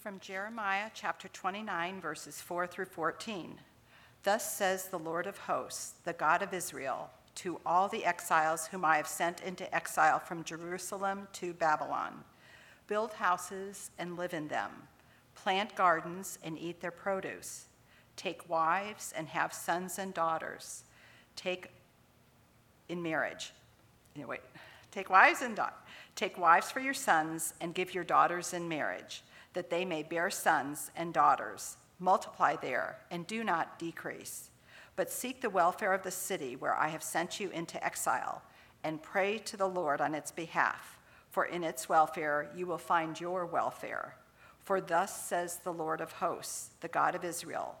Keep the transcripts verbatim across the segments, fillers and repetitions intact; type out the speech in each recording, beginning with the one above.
From Jeremiah chapter twenty-nine, verses four through fourteen. Thus says the Lord of hosts, the God of Israel, to all the exiles whom I have sent into exile from Jerusalem to Babylon. Build houses and live in them. Plant gardens and eat their produce. Take wives and have sons and daughters. Take in marriage. Wait. Take wives and daughters. Take wives for your sons and give your daughters in marriage, that they may bear sons and daughters. Multiply there, and do not decrease. But seek the welfare of the city where I have sent you into exile, and pray to the Lord on its behalf, for in its welfare you will find your welfare. For thus says the Lord of hosts, the God of Israel,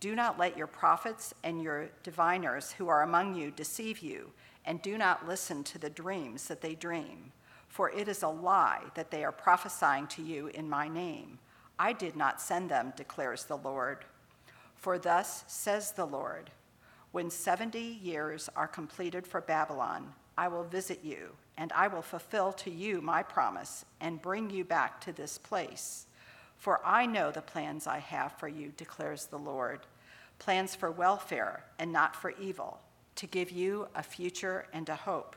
do not let your prophets and your diviners who are among you deceive you, and do not listen to the dreams that they dream. For it is a lie that they are prophesying to you in my name. I did not send them, declares the Lord. For thus says the Lord, when seventy years are completed for Babylon, I will visit you, and I will fulfill to you my promise and bring you back to this place. For I know the plans I have for you, declares the Lord, plans for welfare and not for evil, to give you a future and a hope.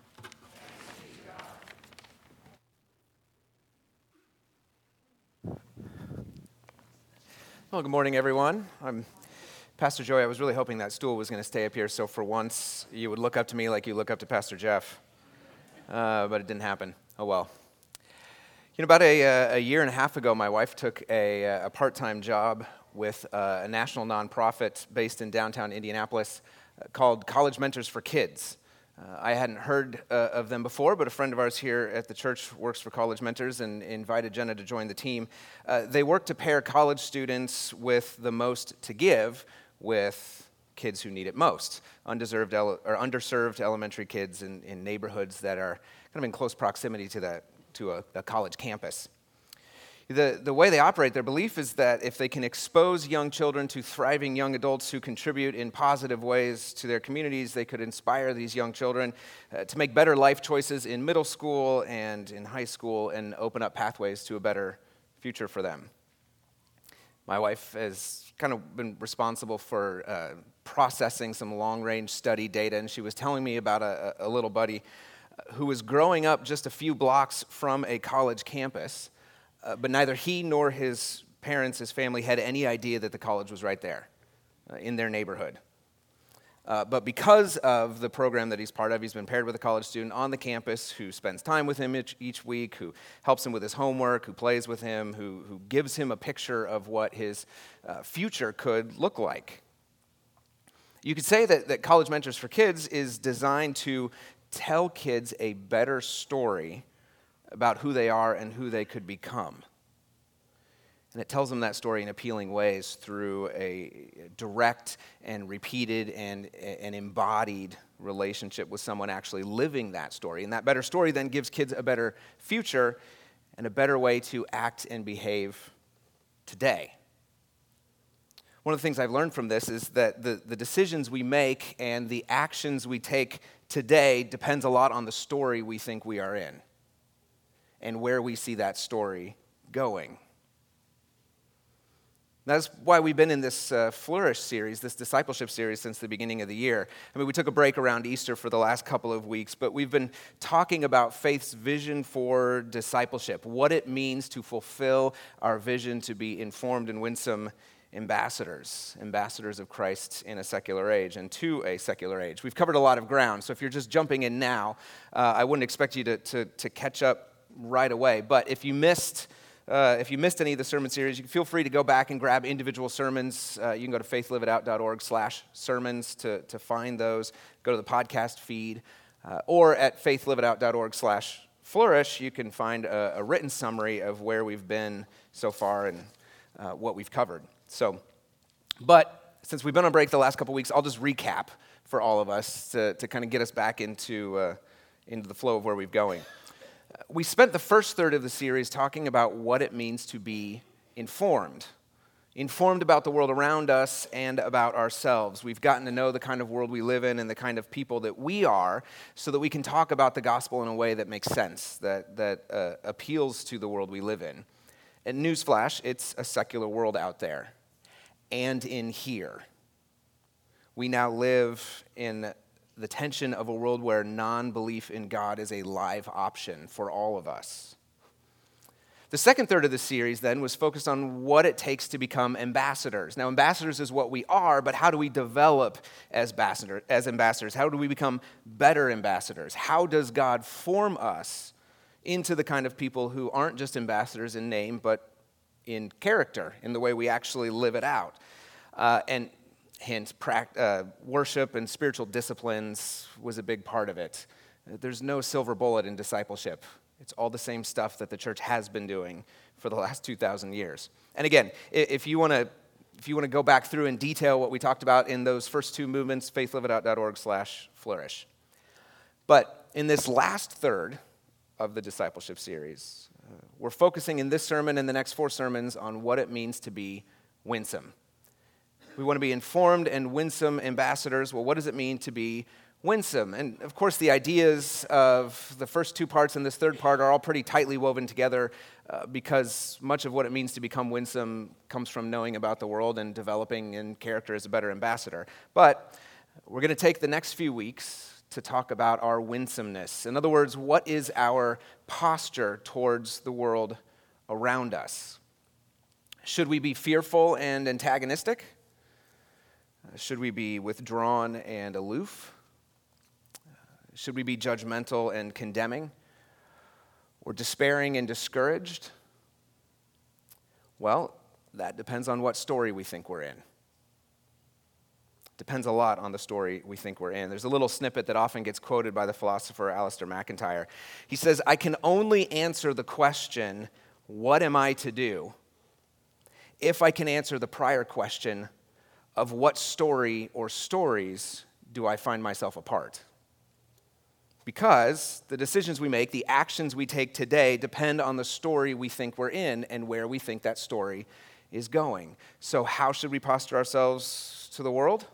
Well, good morning, everyone. I'm Pastor Joey. I was really hoping that stool was going to stay up here, so for once you would look up to me like you look up to Pastor Jeff, uh, but it didn't happen. Oh, well. You know, about a, a year and a half ago, my wife took a, a part-time job with a national nonprofit based in downtown Indianapolis called College Mentors for Kids. Uh, I hadn't heard uh, of them before, but a friend of ours here at the church works for College Mentors and invited Jenna to join the team. Uh, they work to pair college students with the most to give with kids who need it most, undeserved ele- or underserved elementary kids in, in neighborhoods that are kind of in close proximity to, that, to a, a college campus. The, the way they operate, their belief is that if they can expose young children to thriving young adults who contribute in positive ways to their communities, they could inspire these young children uh, to make better life choices in middle school and in high school and open up pathways to a better future for them. My wife has kind of been responsible for uh, processing some long-range study data, and she was telling me about a, a little buddy who was growing up just a few blocks from a college campus. Uh, but neither he nor his parents, his family, had any idea that the college was right there uh, in their neighborhood. Uh, but because of the program that he's part of, he's been paired with a college student on the campus who spends time with him each, each week, who helps him with his homework, who plays with him, who, who gives him a picture of what his uh, future could look like. You could say that, that College Mentors for Kids is designed to tell kids a better story about who they are and who they could become. And it tells them that story in appealing ways through a direct and repeated and an embodied relationship with someone actually living that story. And that better story then gives kids a better future and a better way to act and behave today. One of the things I've learned from this is that the, the decisions we make and the actions we take today depends a lot on the story we think we are in, and where we see that story going. That's why we've been in this uh, Flourish series, this discipleship series, since the beginning of the year. I mean, we took a break around Easter for the last couple of weeks, but we've been talking about faith's vision for discipleship, what it means to fulfill our vision to be informed and winsome ambassadors, ambassadors of Christ in a secular age and to a secular age. We've covered a lot of ground, so if you're just jumping in now, uh, I wouldn't expect you to, to, to catch up right away. But if you missed uh, if you missed any of the sermon series, you can feel free to go back and grab individual sermons. Uh, you can go to faith live it out dot org slash sermons to, to find those. Go to the podcast feed. Uh, or at faith live it out dot org slash flourish, you can find a, a written summary of where we've been so far and uh, what we've covered. So, but since we've been on break the last couple weeks, I'll just recap for all of us to, to kind of get us back into uh, into the flow of where we're going. We spent the first third of the series talking about what it means to be informed. Informed about the world around us and about ourselves. We've gotten to know the kind of world we live in and the kind of people that we are so that we can talk about the gospel in a way that makes sense, that, that uh, appeals to the world we live in. And newsflash, it's a secular world out there and in here. We now live in the tension of a world where non-belief in God is a live option for all of us. The second third of the series, then, was focused on what it takes to become ambassadors. Now, ambassadors is what we are, but how do we develop as ambassadors? How do we become better ambassadors? How does God form us into the kind of people who aren't just ambassadors in name, but in character, in the way we actually live it out? Uh, and hence, pract- uh, worship and spiritual disciplines was a big part of it. There's no silver bullet in discipleship. It's all the same stuff that the church has been doing for the last two thousand years. And again, if you want to if you want to go back through in detail what we talked about in those first two movements, faith live it out dot org slash flourish. But in this last third of the discipleship series, uh, we're focusing in this sermon and the next four sermons on what it means to be winsome. We want to be informed and winsome ambassadors. Well, what does it mean to be winsome? And of course, the ideas of the first two parts and this third part are all pretty tightly woven together uh, because much of what it means to become winsome comes from knowing about the world and developing in character as a better ambassador. But we're going to take the next few weeks to talk about our winsomeness. In other words, what is our posture towards the world around us? Should we be fearful and antagonistic? Should we be withdrawn and aloof? Should we be judgmental and condemning, or despairing and discouraged? Well, that depends on what story we think we're in. Depends a lot on the story we think we're in. There's a little snippet that often gets quoted by the philosopher Alistair MacIntyre. He says, "I can only answer the question, what am I to do, if I can answer the prior question of what story or stories do I find myself a part?" Because the decisions we make, the actions we take today, depend on the story we think we're in and where we think that story is going. So how should we posture ourselves to the world?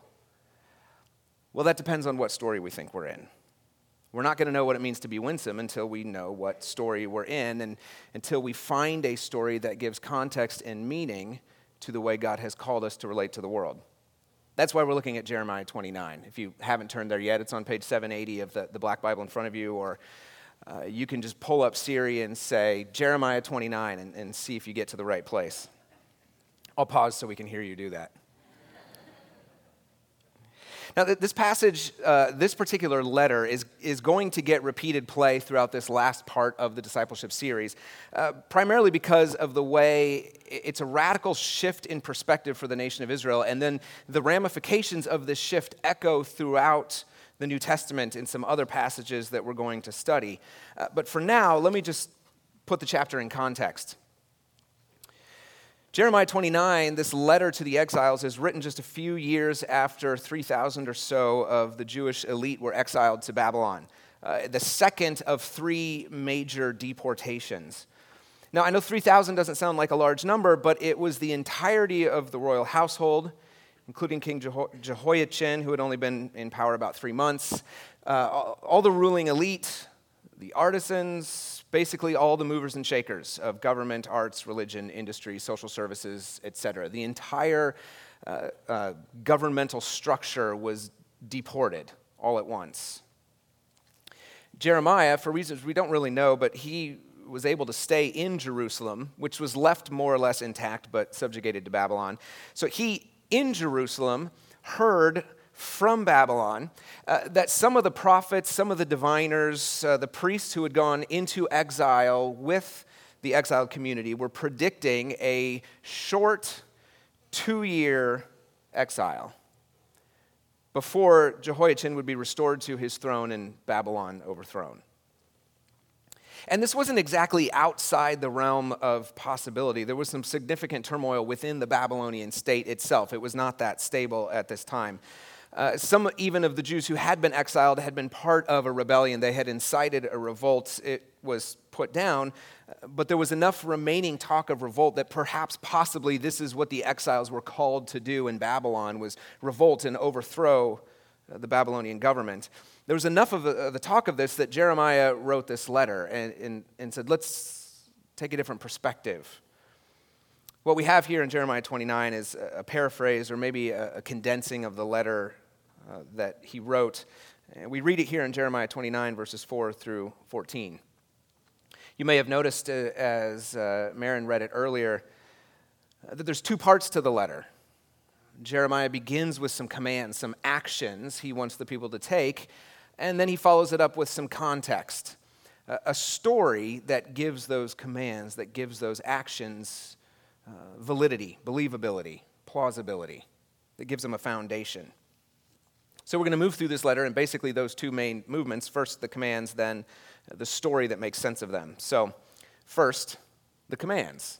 Well, that depends on what story we think we're in. We're not going to know what it means to be winsome until we know what story we're in and until we find a story that gives context and meaning to the way God has called us to relate to the world. That's why we're looking at Jeremiah twenty-nine. If you haven't turned there yet, it's on page seven eighty of the, the Black Bible in front of you, or uh, you can just pull up Siri and say, Jeremiah twenty-nine, and, and see if you get to the right place. I'll pause so we can hear you do that. Now, th- this passage, uh, this particular letter is, is going to get repeated play throughout this last part of the discipleship series, uh, primarily because of the way it's a radical shift in perspective for the nation of Israel, and then the ramifications of this shift echo throughout the New Testament in some other passages that we're going to study. Uh, but for now, let me just put the chapter in context. Jeremiah twenty-nine, this letter to the exiles, is written just a few years after three thousand or so of the Jewish elite were exiled to Babylon, uh, the second of three major deportations. Now, I know three thousand doesn't sound like a large number, but it was the entirety of the royal household, including King Jeho- Jehoiachin, who had only been in power about three months, uh, all, all the ruling elite, the artisans, basically all the movers and shakers of government, arts, religion, industry, social services, et cetera. The entire uh, uh, governmental structure was deported all at once. Jeremiah, for reasons we don't really know, but he was able to stay in Jerusalem, which was left more or less intact but subjugated to Babylon. So he, in Jerusalem, heard from Babylon, uh, that some of the prophets, some of the diviners, uh, the priests who had gone into exile with the exiled community were predicting a short two-year exile before Jehoiachin would be restored to his throne and Babylon overthrown. And this wasn't exactly outside the realm of possibility. There was some significant turmoil within the Babylonian state itself. It was not that stable at this time. Uh, some even of the Jews who had been exiled had been part of a rebellion. They had incited a revolt. It was put down, but there was enough remaining talk of revolt that perhaps possibly this is what the exiles were called to do in Babylon, was revolt and overthrow the Babylonian government. There was enough of the, of the talk of this that Jeremiah wrote this letter and, and, and said, let's take a different perspective. What we have here in Jeremiah twenty-nine is a paraphrase or maybe a, a condensing of the letter Uh, that he wrote. And we read it here in Jeremiah twenty-nine, verses four through fourteen. You may have noticed, uh, as uh, Maren read it earlier, uh, that there's two parts to the letter. Jeremiah begins with some commands, some actions he wants the people to take, and then he follows it up with some context, uh, a story that gives those commands, that gives those actions uh, validity, believability, plausibility, that gives them a foundation. So we're going to move through this letter and basically those two main movements. First, the commands, then the story that makes sense of them. So first, the commands.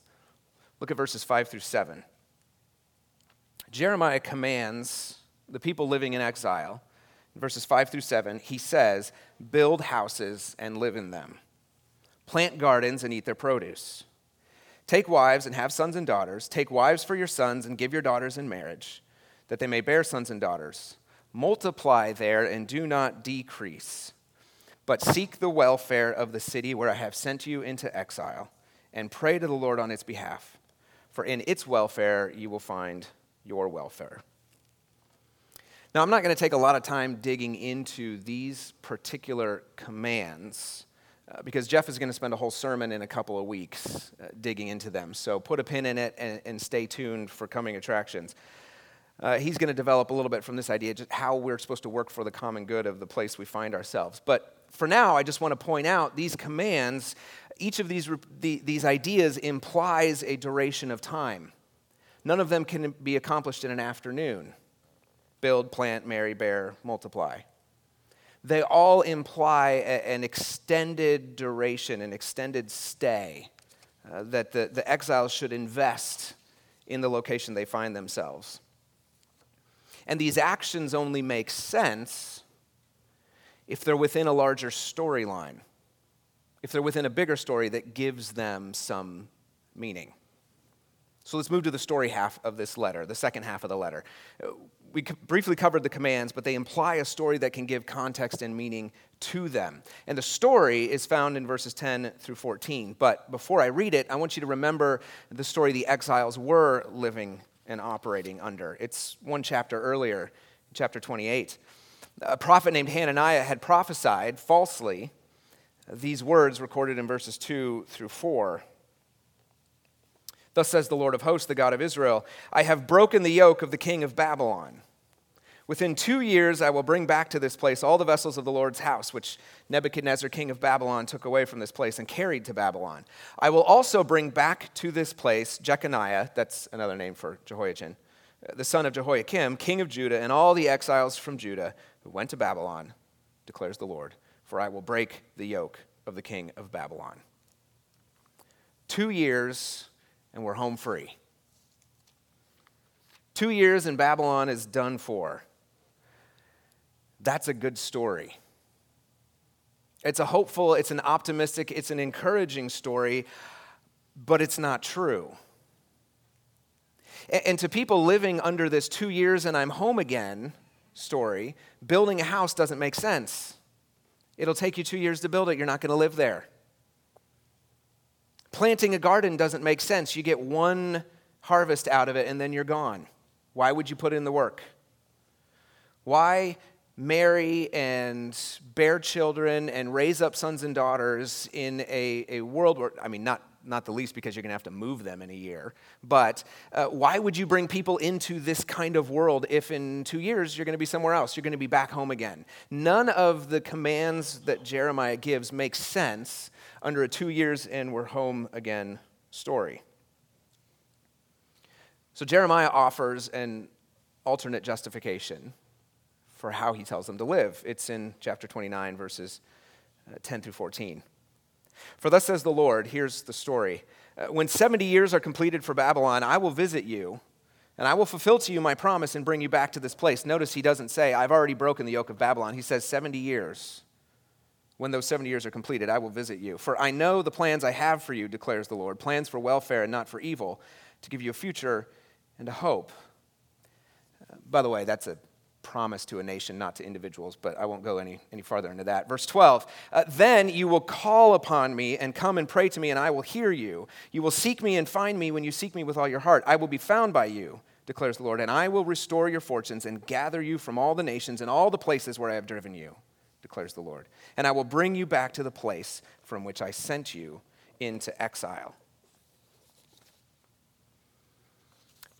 Look at verses five through seven. Jeremiah commands the people living in exile. In verses five through seven, he says, build houses and live in them. Plant gardens and eat their produce. Take wives and have sons and daughters. Take wives for your sons and give your daughters in marriage, that they may bear sons and daughters. Multiply there and do not decrease, but seek the welfare of the city where I have sent you into exile, and pray to the Lord on its behalf, for in its welfare you will find your welfare. Now, I'm not going to take a lot of time digging into these particular commands, uh, because Jeff is going to spend a whole sermon in a couple of weeks uh, digging into them, so put a pin in it and, and stay tuned for coming attractions. Uh, he's going to develop a little bit from this idea, just how we're supposed to work for the common good of the place we find ourselves. But for now, I just want to point out these commands, each of these the, these ideas implies a duration of time. None of them can be accomplished in an afternoon. Build, plant, marry, bear, multiply. They all imply a, an extended duration, an extended stay, uh, that the, the exiles should invest in the location they find themselves. And these actions only make sense if they're within a larger storyline, if they're within a bigger story that gives them some meaning. So let's move to the story half of this letter, the second half of the letter. We briefly covered the commands, but they imply a story that can give context and meaning to them. And the story is found in verses ten through fourteen. But before I read it, I want you to remember the story the exiles were living and operating under. It's one chapter earlier, chapter twenty-eight. A prophet named Hananiah had prophesied falsely these words recorded in verses two through four. Thus says the Lord of hosts, the God of Israel, I have broken the yoke of the king of Babylon. Within two years I will bring back to this place all the vessels of the Lord's house, which Nebuchadnezzar, king of Babylon, took away from this place and carried to Babylon. I will also bring back to this place Jeconiah, that's another name for Jehoiachin, the son of Jehoiakim, king of Judah, and all the exiles from Judah who went to Babylon, declares the Lord, for I will break the yoke of the king of Babylon. Two years and we're home free. Two years and Babylon is done for. That's a good story. It's a hopeful, it's an optimistic, it's an encouraging story, but it's not true. And to people living under this two years and I'm home again story, building a house doesn't make sense. It'll take you two years to build it. You're not going to live there. Planting a garden doesn't make sense. You get one harvest out of it and then you're gone. Why would you put in the work? Why marry and bear children and raise up sons and daughters in a, a world where, I mean, not, not the least because you're going to have to move them in a year, but uh, why would you bring people into this kind of world if in two years you're going to be somewhere else, you're going to be back home again? None of the commands that Jeremiah gives make sense under a two years and we're home again story. So Jeremiah offers an alternate justification for how he tells them to live. It's in chapter twenty-nine, verses ten through fourteen. For thus says the Lord, here's the story, when seventy years are completed for Babylon, I will visit you, and I will fulfill to you my promise and bring you back to this place. Notice he doesn't say, I've already broken the yoke of Babylon. He says seventy years. When those seventy years are completed, I will visit you. For I know the plans I have for you, declares the Lord, plans for welfare and not for evil, to give you a future and a hope. By the way, that's a promise to a nation, not to individuals, but I won't go any, any farther into that. Verse twelve, uh, then you will call upon me and come and pray to me, and I will hear you. You will seek me and find me when you seek me with all your heart. I will be found by you, declares the Lord, and I will restore your fortunes and gather you from all the nations and all the places where I have driven you, declares the Lord. And I will bring you back to the place from which I sent you into exile.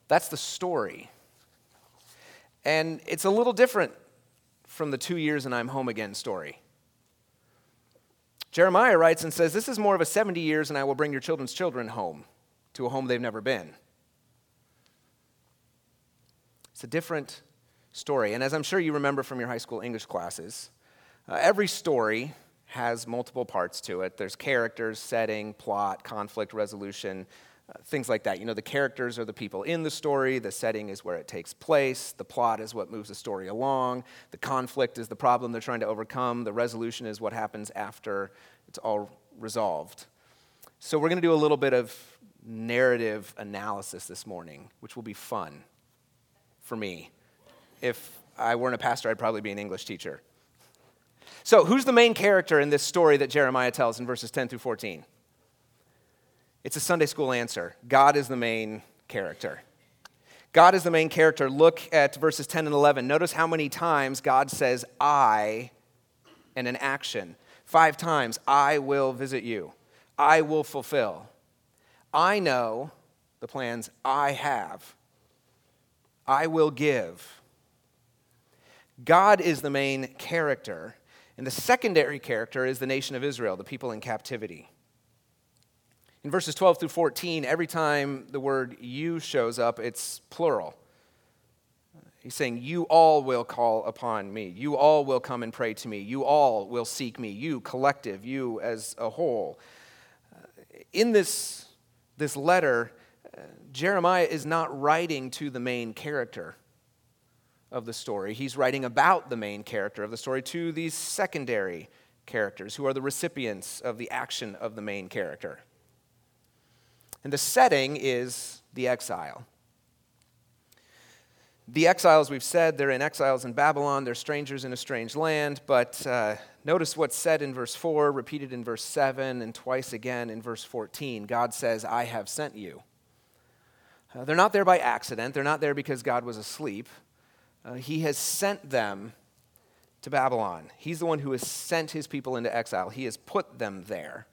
That's the story. And it's a little different from the two years and I'm home again story. Jeremiah writes and says, this is more of a seventy years and I will bring your children's children home to a home they've never been. It's a different story. And as I'm sure you remember from your high school English classes, Uh, every story has multiple parts to it. There's characters, setting, plot, conflict resolution, uh, things like that. You know, the characters are the people in the story. The setting is where it takes place. The plot is what moves the story along. The conflict is the problem they're trying to overcome. The resolution is what happens after it's all resolved. So we're going to do a little bit of narrative analysis this morning, which will be fun for me. If I weren't a pastor, I'd probably be an English teacher. So who's the main character in this story that Jeremiah tells in verses ten through fourteen? It's a Sunday school answer. God is the main character. God is the main character. Look at verses ten and eleven. Notice how many times God says, I, and an action. Five times, I will visit you. I will fulfill. I know the plans I have. I will give. God is the main character. And the secondary character is the nation of Israel, the people in captivity. In verses twelve through fourteen, every time the word you shows up, it's plural. He's saying, you all will call upon me. You all will come and pray to me. You all will seek me. You, collective, you as a whole. In this, this letter, Jeremiah is not writing to the main character of the story. He's writing about the main character of the story to these secondary characters who are the recipients of the action of the main character. And the setting is the exile. The exiles, we've said, they're in exiles in Babylon, they're strangers in a strange land, but uh, notice what's said in verse four, repeated in verse seven, and twice again in verse fourteen. God says, I have sent you. Uh, they're not there by accident. They're not there because God was asleep. Uh, he has sent them to Babylon. He's the one who has sent his people into exile. He has put them there.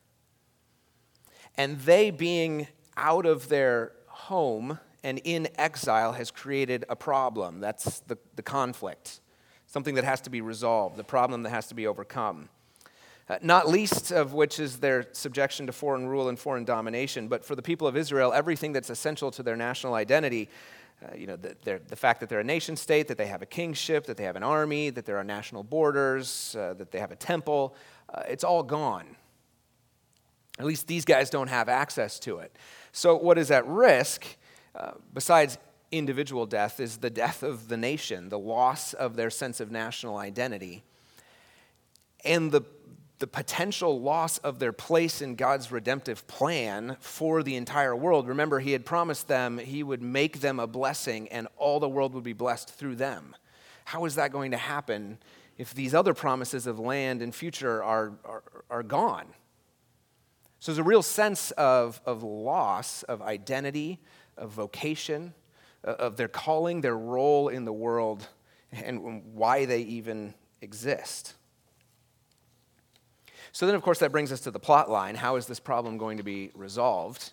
And they being out of their home and in exile has created a problem. That's the, the conflict, something that has to be resolved, the problem that has to be overcome. Uh, not least of which is their subjection to foreign rule and foreign domination. But for the people of Israel, everything that's essential to their national identity, Uh, you know, the, the fact that they're a nation state, that they have a kingship, that they have an army, that there are national borders, uh, that they have a temple, uh, it's all gone. At least these guys don't have access to it. So what is at risk, uh, besides individual death, is the death of the nation, the loss of their sense of national identity, and the the potential loss of their place in God's redemptive plan for the entire world. Remember, he had promised them he would make them a blessing and all the world would be blessed through them. How is that going to happen if these other promises of land and future are, are, are gone? So there's a real sense of, of loss, of identity, of vocation, of their calling, their role in the world, and why they even exist. So then, of course, that brings us to the plot line. How is this problem going to be resolved?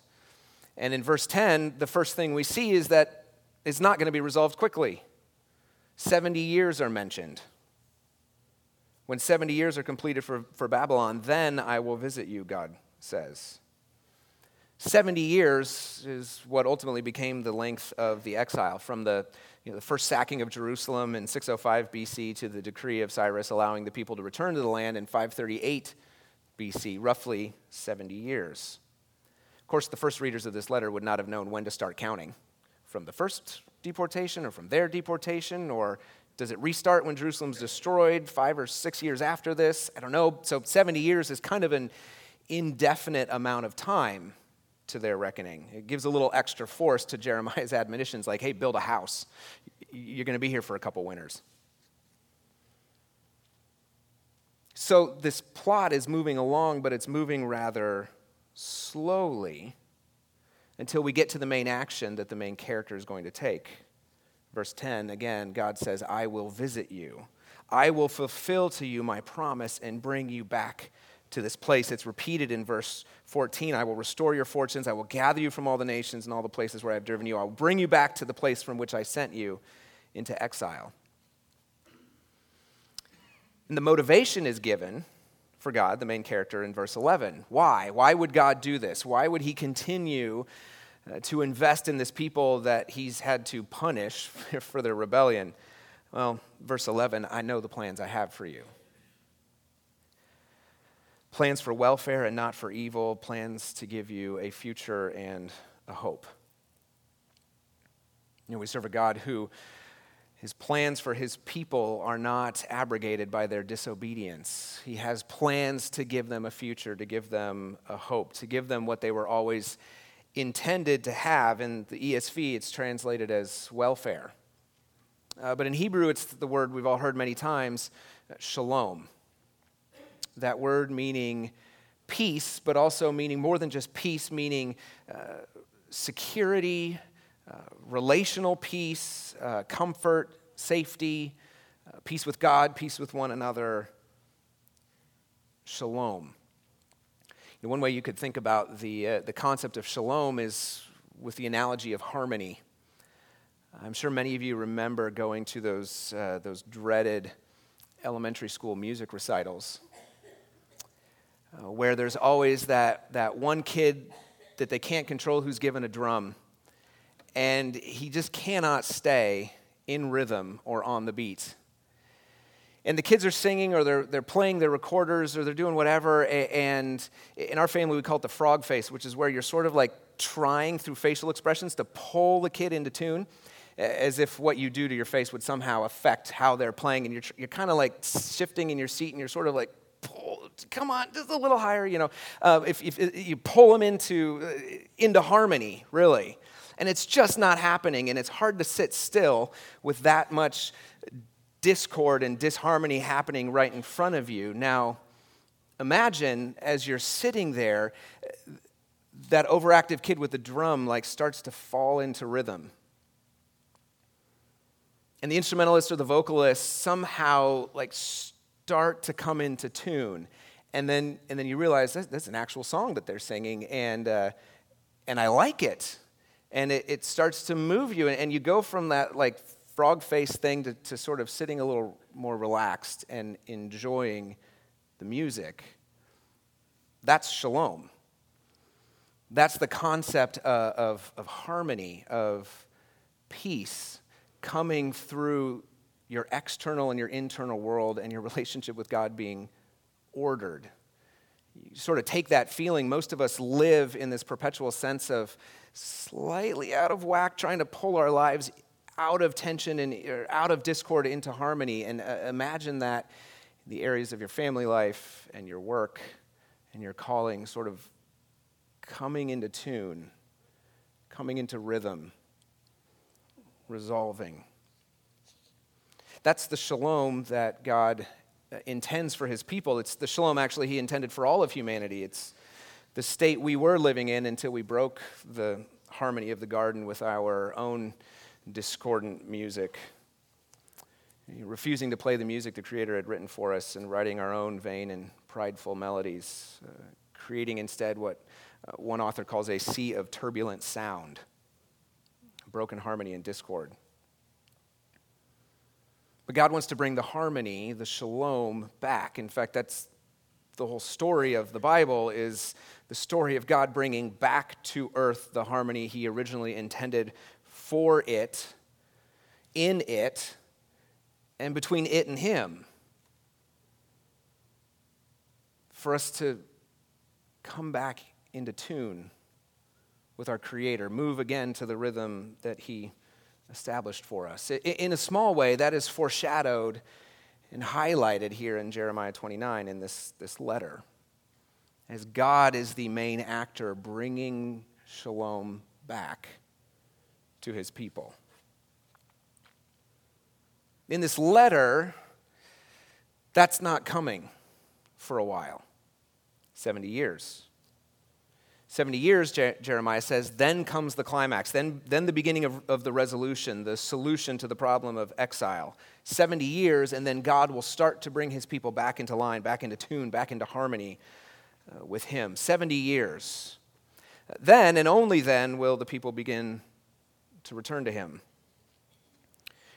And in verse ten, the first thing we see is that it's not going to be resolved quickly. seventy years are mentioned. When seventy years are completed for, for Babylon, then I will visit you, God says. seventy years is what ultimately became the length of the exile, from the You know, the first sacking of Jerusalem in six oh five B C to the decree of Cyrus allowing the people to return to the land in five thirty-eight B C, roughly seventy years. Of course, the first readers of this letter would not have known when to start counting, from the first deportation or from their deportation, or does it restart when Jerusalem's destroyed five or six years after this? I don't know. So seventy years is kind of an indefinite amount of time to their reckoning. It gives a little extra force to Jeremiah's admonitions like, hey, build a house. You're going to be here for a couple winters. So this plot is moving along, but it's moving rather slowly until we get to the main action that the main character is going to take. Verse ten, again, God says, I will visit you. I will fulfill to you my promise and bring you back to this place. It's repeated in verse fourteen. I will restore your fortunes. I will gather you from all the nations and all the places where I've driven you. I will bring you back to the place from which I sent you into exile. And the motivation is given for God, the main character, in verse eleven. Why? Why would God do this? Why would he continue Uh, to invest in this people that he's had to punish for their rebellion? Well, verse eleven, I know the plans I have for you. Plans for welfare and not for evil, plans to give you a future and a hope. You know, we serve a God who, his plans for his people are not abrogated by their disobedience. He has plans to give them a future, to give them a hope, to give them what they were always intended to have. In the E S V, it's translated as welfare. Uh, but in Hebrew, it's the word we've all heard many times, shalom. That word meaning peace, but also meaning more than just peace, meaning uh, security, uh, relational peace, uh, comfort, safety, uh, peace with God, peace with one another, shalom. One way you could think about the uh, the concept of shalom is with the analogy of harmony. I'm sure many of you remember going to those uh, those dreaded elementary school music recitals uh, where there's always that, that one kid that they can't control who's given a drum, and he just cannot stay in rhythm or on the beat. And the kids are singing, or they're they're playing their recorders, or they're doing whatever. And in our family, we call it the frog face, which is where you're sort of like trying through facial expressions to pull the kid into tune, as if what you do to your face would somehow affect how they're playing. And you're you're kind of like shifting in your seat, and you're sort of like, pull, come on, just a little higher, you know. Uh, if, if if you pull them into into harmony, really, and it's just not happening, and it's hard to sit still with that much discord and disharmony happening right in front of you. Now, imagine as you're sitting there, that overactive kid with the drum like starts to fall into rhythm. And the instrumentalist or the vocalist somehow like start to come into tune. And then and then you realize that's, that's an actual song that they're singing, and uh, and I like it. And it, it starts to move you, and, and you go from that like frog face thing to, to sort of sitting a little more relaxed and enjoying the music. That's shalom. That's the concept uh, of, of harmony, of peace coming through your external and your internal world and your relationship with God being ordered. You sort of take that feeling. Most of us live in this perpetual sense of slightly out of whack, trying to pull our lives out of tension and or out of discord into harmony. And uh, imagine that in the areas of your family life and your work and your calling sort of coming into tune, coming into rhythm, resolving. That's the shalom that God intends for his people. It's the shalom actually he intended for all of humanity. It's the state we were living in until we broke the harmony of the garden with our own discordant music, refusing to play the music the Creator had written for us and writing our own vain and prideful melodies, uh, creating instead what uh, one author calls a sea of turbulent sound, broken harmony and discord. But God wants to bring the harmony, the shalom, back. In fact, that's the whole story of the Bible, is the story of God bringing back to earth the harmony he originally intended for it, in it, and between it and him. For us to come back into tune with our Creator, move again to the rhythm that He established for us. In a small way, that is foreshadowed and highlighted here in Jeremiah twenty-nine in this, this letter, as God is the main actor bringing shalom back to His people. In this letter, that's not coming for a while, seventy years. seventy years, Je- Jeremiah says, then comes the climax, then, then the beginning of, of the resolution, the solution to the problem of exile. seventy years, and then God will start to bring His people back into line, back into tune, back into harmony uh, with Him. seventy years. Then and only then will the people begin to return to Him.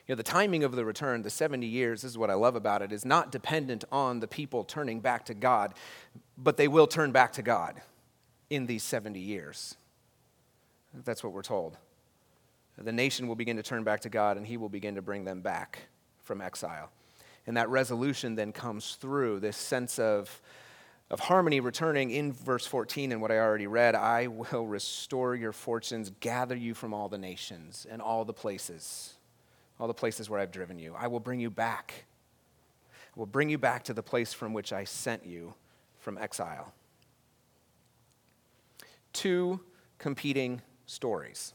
You know, the timing of the return, the seventy years, this is what I love about it, is not dependent on the people turning back to God, but they will turn back to God in these seventy years. That's what we're told. The nation will begin to turn back to God, and He will begin to bring them back from exile. And that resolution then comes through this sense of, of harmony returning in verse fourteen and what I already read. I will restore your fortunes, gather you from all the nations and all the places, all the places where I've driven you. I will bring you back. I will bring you back to the place from which I sent you from exile. Two competing stories.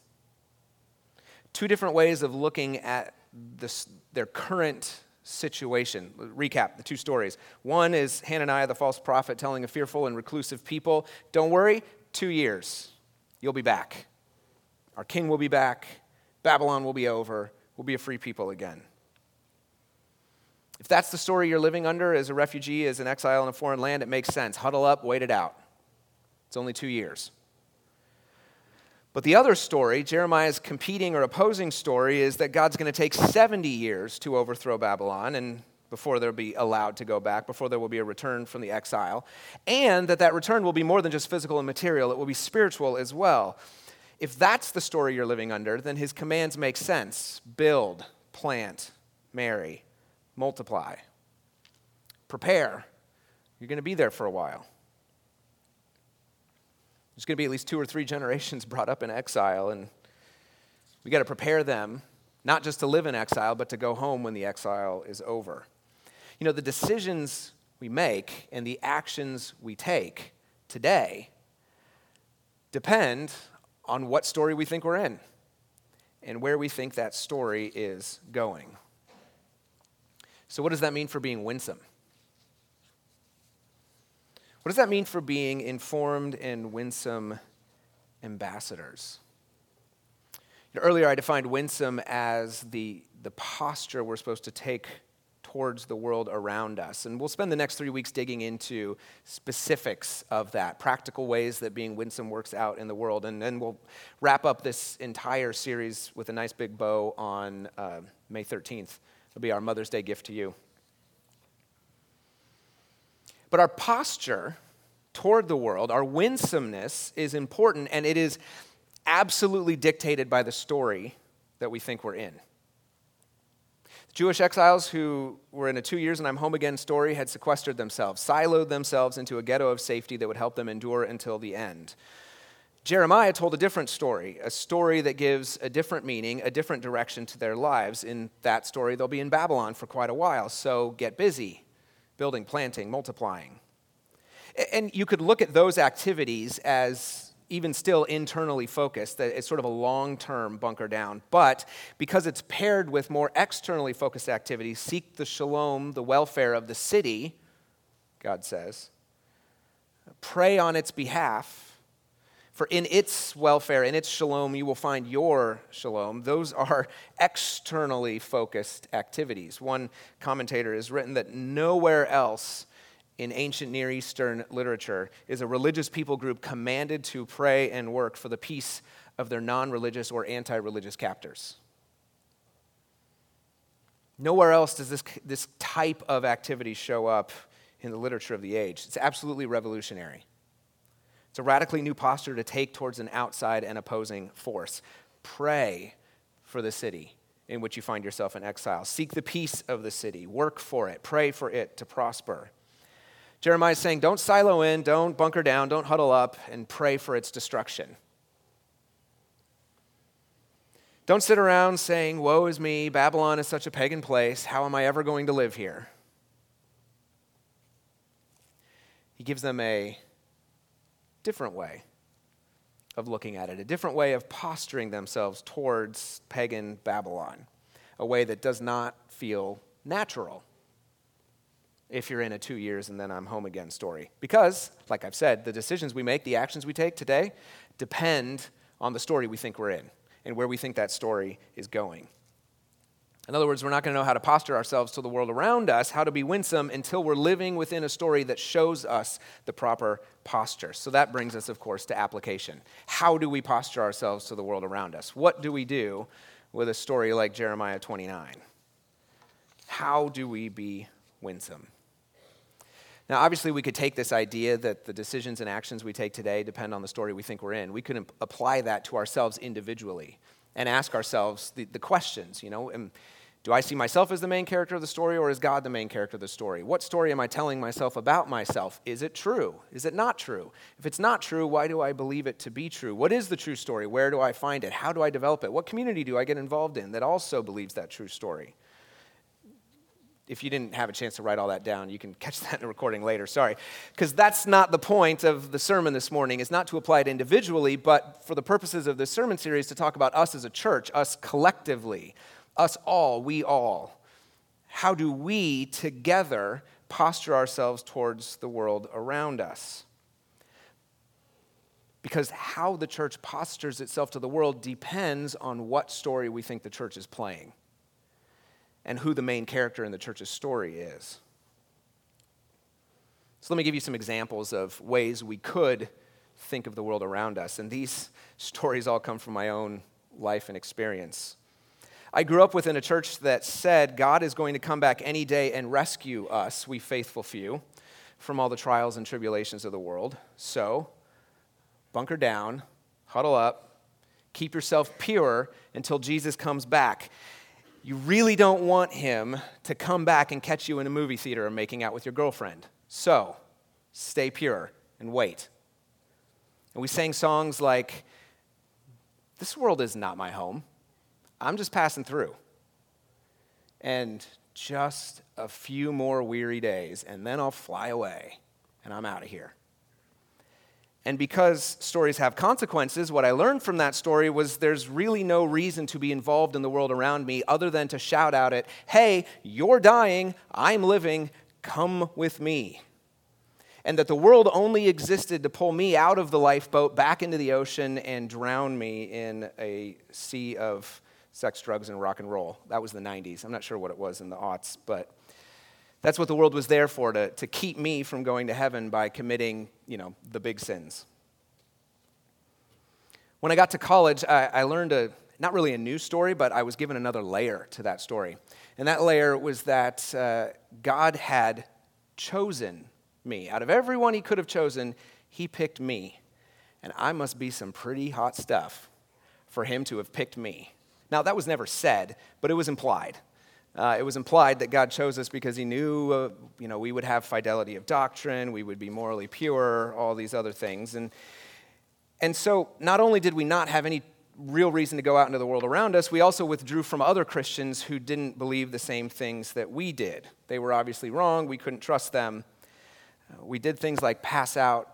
Two different ways of looking at this, their current situation. Recap the two stories. One is Hananiah, the false prophet, telling a fearful and reclusive people, don't worry, two years, you'll be back. Our king will be back. Babylon will be over. We'll be a free people again. If that's the story you're living under as a refugee, as an exile in a foreign land, it makes sense. Huddle up, wait it out. It's only two years. But the other story, Jeremiah's competing or opposing story, is that God's going to take seventy years to overthrow Babylon and before they'll be allowed to go back, before there will be a return from the exile, and that that return will be more than just physical and material. It will be spiritual as well. If that's the story you're living under, then His commands make sense. Build, plant, marry, multiply, prepare. You're going to be there for a while. There's going to be at least two or three generations brought up in exile, and we got to prepare them not just to live in exile, but to go home when the exile is over. You know, the decisions we make and the actions we take today depend on what story we think we're in and where we think that story is going. So what does that mean for being winsome? What does that mean for being informed and winsome ambassadors? You know, earlier I defined winsome as the, the posture we're supposed to take towards the world around us. And we'll spend the next three weeks digging into specifics of that, practical ways that being winsome works out in the world. And then we'll wrap up this entire series with a nice big bow on uh, May thirteenth. It'll be our Mother's Day gift to you. But our posture toward the world, our winsomeness, is important, and it is absolutely dictated by the story that we think we're in. The Jewish exiles who were in a two years and I'm home again story had sequestered themselves, siloed themselves into a ghetto of safety that would help them endure until the end. Jeremiah told a different story, a story that gives a different meaning, a different direction to their lives. In that story, they'll be in Babylon for quite a while, so get busy. Building, planting, multiplying. And you could look at those activities as even still internally focused, that it's sort of a long-term bunker down. But because it's paired with more externally focused activities, seek the shalom, the welfare of the city, God says, pray on its behalf, for in its welfare, in its shalom, you will find your shalom. Those are externally focused activities. One commentator has written that nowhere else in ancient Near Eastern literature is a religious people group commanded to pray and work for the peace of their non-religious or anti-religious captors. Nowhere else does this, this type of activity show up in the literature of the age. It's absolutely revolutionary. It's a radically new posture to take towards an outside and opposing force. Pray for the city in which you find yourself in exile. Seek the peace of the city. Work for it. Pray for it to prosper. Jeremiah is saying, don't silo in, don't bunker down, don't huddle up, and pray for its destruction. Don't sit around saying, woe is me, Babylon is such a pagan place, how am I ever going to live here? He gives them a different way of looking at it, a different way of posturing themselves towards pagan Babylon, a way that does not feel natural if you're in a two years and then I'm home again story. Because, like I've said, the decisions we make, the actions we take today depend on the story we think we're in and where we think that story is going. In other words, we're not going to know how to posture ourselves to the world around us, how to be winsome, until we're living within a story that shows us the proper posture. So that brings us, of course, to application. How do we posture ourselves to the world around us? What do we do with a story like Jeremiah twenty-nine? How do we be winsome? Now, obviously, we could take this idea that the decisions and actions we take today depend on the story we think we're in. We could imp- apply that to ourselves individually and ask ourselves the, the questions, you know, am, do I see myself as the main character of the story, or is God the main character of the story? What story am I telling myself about myself? Is it true? Is it not true? If it's not true, why do I believe it to be true? What is the true story? Where do I find it? How do I develop it? What community do I get involved in that also believes that true story? If you didn't have a chance to write all that down, you can catch that in the recording later, sorry. Because that's not the point of the sermon this morning. It's not to apply it individually, but for the purposes of this sermon series, to talk about us as a church, us collectively, us all, we all. How do we together posture ourselves towards the world around us? Because how the church postures itself to the world depends on what story we think the church is playing, and who the main character in the church's story is. So let me give you some examples of ways we could think of the world around us. And these stories all come from my own life and experience. I grew up within a church that said, God is going to come back any day and rescue us, we faithful few, from all the trials and tribulations of the world. So, bunker down, huddle up, keep yourself pure until Jesus comes back. You really don't want him to come back and catch you in a movie theater or making out with your girlfriend. So, stay pure and wait. And we sang songs like, this world is not my home. I'm just passing through. And just a few more weary days, and then I'll fly away, and I'm out of here. And because stories have consequences, what I learned from that story was there's really no reason to be involved in the world around me other than to shout out at, hey, you're dying, I'm living, come with me. And that the world only existed to pull me out of the lifeboat back into the ocean and drown me in a sea of sex, drugs, and rock and roll. That was the nineties. I'm not sure what it was in the aughts, but that's what the world was there for, to, to keep me from going to heaven by committing, you know, the big sins. When I got to college, I, I learned a, not really a new story, but I was given another layer to that story. And that layer was that uh, God had chosen me. Out of everyone he could have chosen, he picked me. And I must be some pretty hot stuff for him to have picked me. Now, that was never said, but it was implied. Uh, it was implied that God chose us because he knew, uh, you know, we would have fidelity of doctrine, we would be morally pure, all these other things. And and so not only did we not have any real reason to go out into the world around us, we also withdrew from other Christians who didn't believe the same things that we did. They were obviously wrong. We couldn't trust them. Uh, we did things like pass out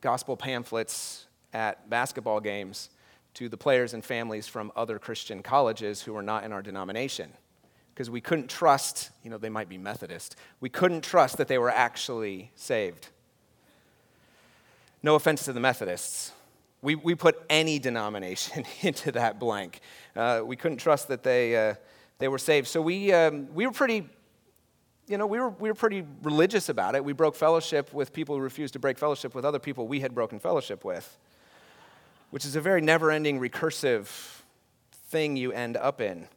gospel pamphlets at basketball games to the players and families from other Christian colleges who were not in our denomination, because we couldn't trust, you know, they might be Methodist, we couldn't trust that they were actually saved. No offense to the Methodists. We we put any denomination into that blank. Uh, we couldn't trust that they uh, they were saved. So we um, we were pretty, you know, we were we were pretty religious about it. We broke fellowship with people who refused to break fellowship with other people we had broken fellowship with, which is a very never-ending recursive thing you end up in.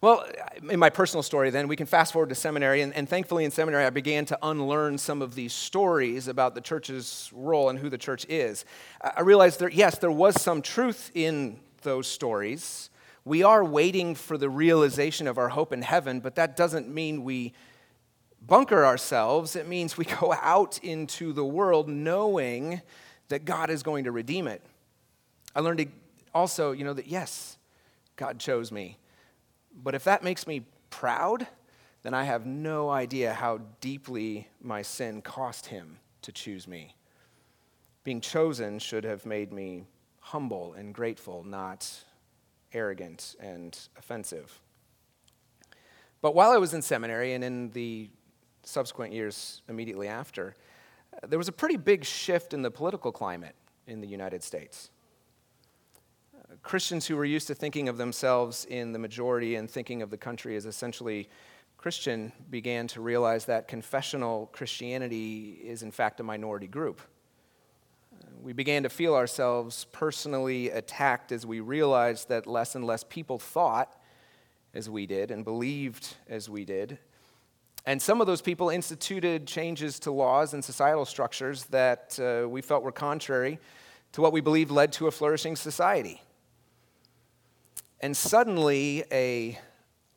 Well, in my personal story then, we can fast forward to seminary, and, and thankfully in seminary I began to unlearn some of these stories about the church's role and who the church is. I realized that, yes, there was some truth in those stories. We are waiting for the realization of our hope in heaven, but that doesn't mean we bunker ourselves, it means we go out into the world knowing that God is going to redeem it. I learned also, you know, that yes, God chose me. But if that makes me proud, then I have no idea how deeply my sin cost him to choose me. Being chosen should have made me humble and grateful, not arrogant and offensive. But while I was in seminary and in the subsequent years immediately after, there was a pretty big shift in the political climate in the United States. Christians who were used to thinking of themselves in the majority and thinking of the country as essentially Christian began to realize that confessional Christianity is in fact a minority group. We began to feel ourselves personally attacked as we realized that less and less people thought as we did and believed as we did. And some of those people instituted changes to laws and societal structures that uh, we felt were contrary to what we believed led to a flourishing society. And suddenly, a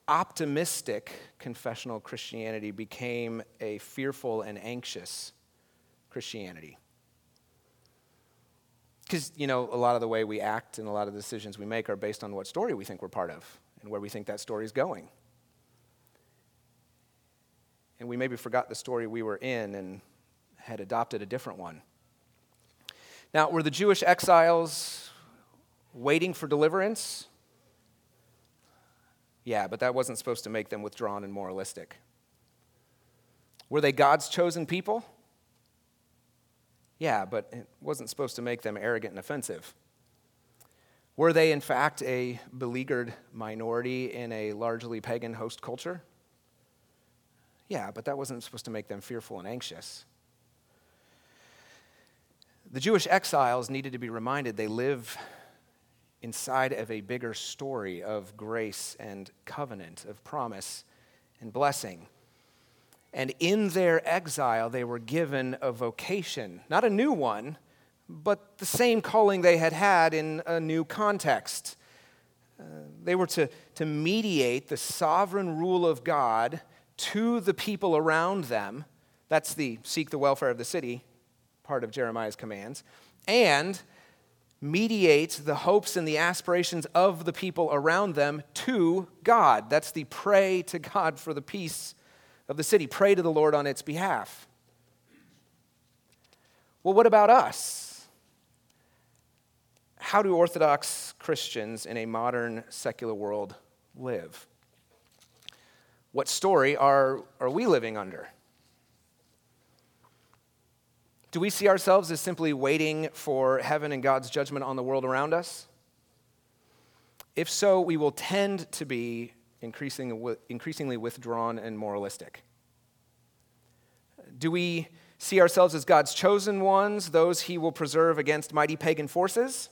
optimistic confessional Christianity became a fearful and anxious Christianity. Because, you know, a lot of the way we act and a lot of the decisions we make are based on what story we think we're part of and where we think that story is going. And we maybe forgot the story we were in and had adopted a different one. Now, were the Jewish exiles waiting for deliverance? Yeah, but that wasn't supposed to make them withdrawn and moralistic. Were they God's chosen people? Yeah, but it wasn't supposed to make them arrogant and offensive. Were they, in fact, a beleaguered minority in a largely pagan host culture? Yeah, but that wasn't supposed to make them fearful and anxious. The Jewish exiles needed to be reminded they live inside of a bigger story of grace and covenant, of promise and blessing. And in their exile, they were given a vocation, not a new one, but the same calling they had had in a new context. Uh, they were to, to mediate the sovereign rule of God to the people around them. That's the seek the welfare of the city part of Jeremiah's commands. And mediate the hopes and the aspirations of the people around them to God. That's the pray to God for the peace of the city. Pray to the Lord on its behalf. Well, what about us? How do Orthodox Christians in a modern secular world live? What story are, are we living under? Do we see ourselves as simply waiting for heaven and God's judgment on the world around us? If so, we will tend to be increasingly withdrawn and moralistic. Do we see ourselves as God's chosen ones, those he will preserve against mighty pagan forces?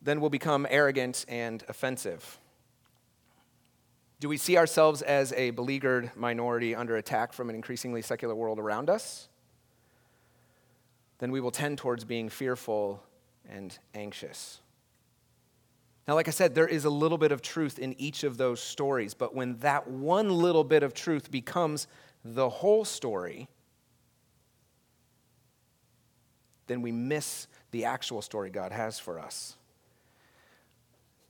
Then we'll become arrogant and offensive. Do we see ourselves as a beleaguered minority under attack from an increasingly secular world around us? Then we will tend towards being fearful and anxious. Now, like I said, there is a little bit of truth in each of those stories, but when that one little bit of truth becomes the whole story, then we miss the actual story God has for us.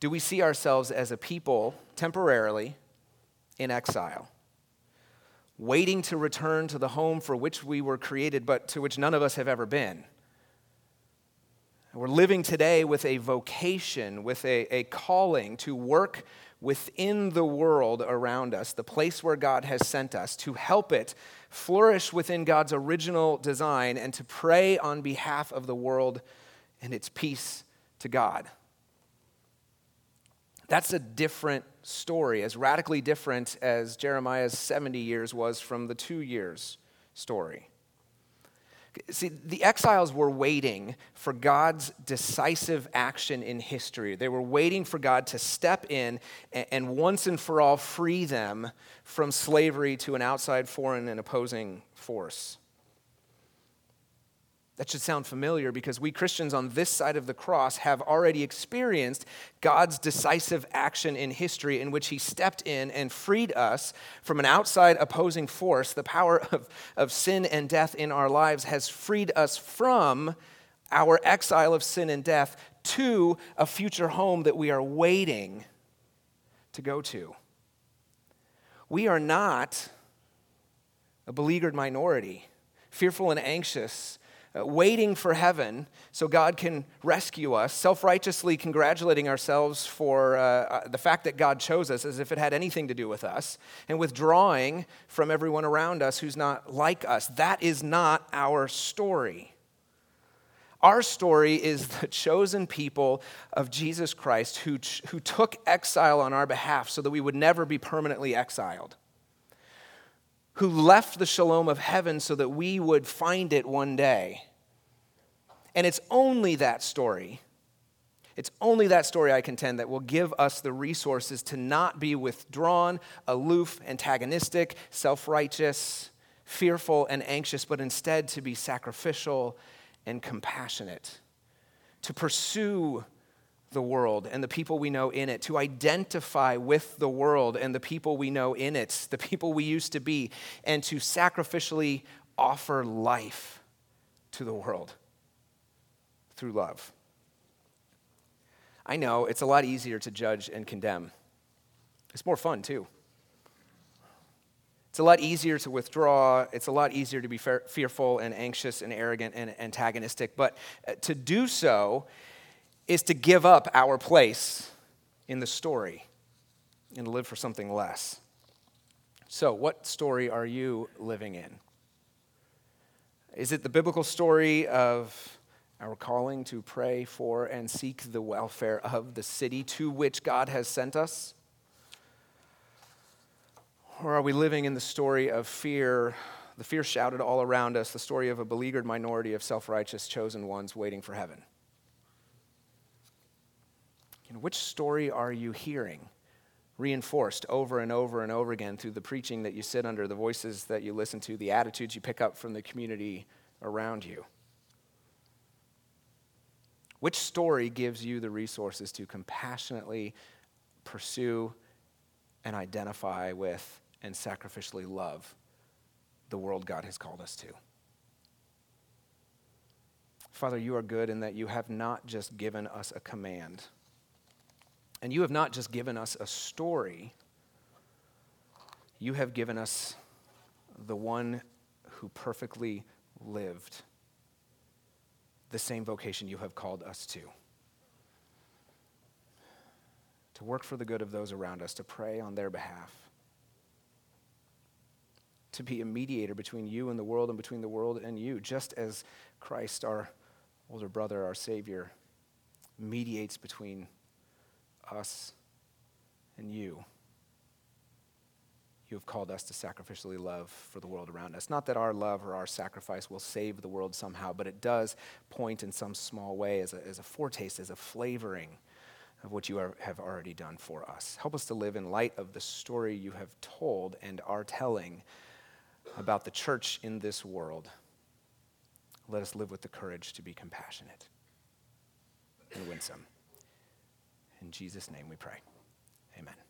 Do we see ourselves as a people temporarily in exile, waiting to return to the home for which we were created, but to which none of us have ever been? We're living today with a vocation, with a, a calling to work within the world around us, the place where God has sent us, to help it flourish within God's original design and to pray on behalf of the world and its peace to God. That's a different story, as radically different as Jeremiah's seventy years was from the two years story. See, the exiles were waiting for God's decisive action in history. They were waiting for God to step in and once and for all free them from slavery to an outside, foreign, and opposing force. That should sound familiar because we Christians on this side of the cross have already experienced God's decisive action in history in which he stepped in and freed us from an outside opposing force. The power of, of sin and death in our lives has freed us from our exile of sin and death to a future home that we are waiting to go to. We are not a beleaguered minority, fearful and anxious, waiting for heaven so God can rescue us, self-righteously congratulating ourselves for uh, the fact that God chose us as if it had anything to do with us, and withdrawing from everyone around us who's not like us. That is not our story. Our story is the chosen people of Jesus Christ who, ch- who took exile on our behalf so that we would never be permanently exiled, who left the shalom of heaven so that we would find it one day. And it's only that story, it's only that story, I contend, that will give us the resources to not be withdrawn, aloof, antagonistic, self-righteous, fearful, and anxious, but instead to be sacrificial and compassionate, to pursue the world and the people we know in it, to identify with the world and the people we know in it, the people we used to be, and to sacrificially offer life to the world through love. I know it's a lot easier to judge and condemn. It's more fun, too. It's a lot easier to withdraw. It's a lot easier to be fe- fearful and anxious and arrogant and antagonistic, but to do so is to give up our place in the story and to live for something less. So what story are you living in? Is it the biblical story of our calling to pray for and seek the welfare of the city to which God has sent us? Or are we living in the story of fear, the fear shouted all around us, the story of a beleaguered minority of self-righteous chosen ones waiting for heaven? And which story are you hearing reinforced over and over and over again through the preaching that you sit under, the voices that you listen to, the attitudes you pick up from the community around you? Which story gives you the resources to compassionately pursue and identify with and sacrificially love the world God has called us to? Father, you are good in that you have not just given us a command, and you have not just given us a story, you have given us the one who perfectly lived the same vocation you have called us to. To work for the good of those around us, to pray on their behalf, to be a mediator between you and the world and between the world and you, just as Christ, our older brother, our Savior, mediates between us and you. You have called us to sacrificially love for the world around us. Not that our love or our sacrifice will save the world somehow, but it does point in some small way as a, as a foretaste, as a flavoring of what you are, have already done for us. Help us to live in light of the story you have told and are telling about the church in this world. Let us live with the courage to be compassionate and winsome. In Jesus' name we pray. Amen.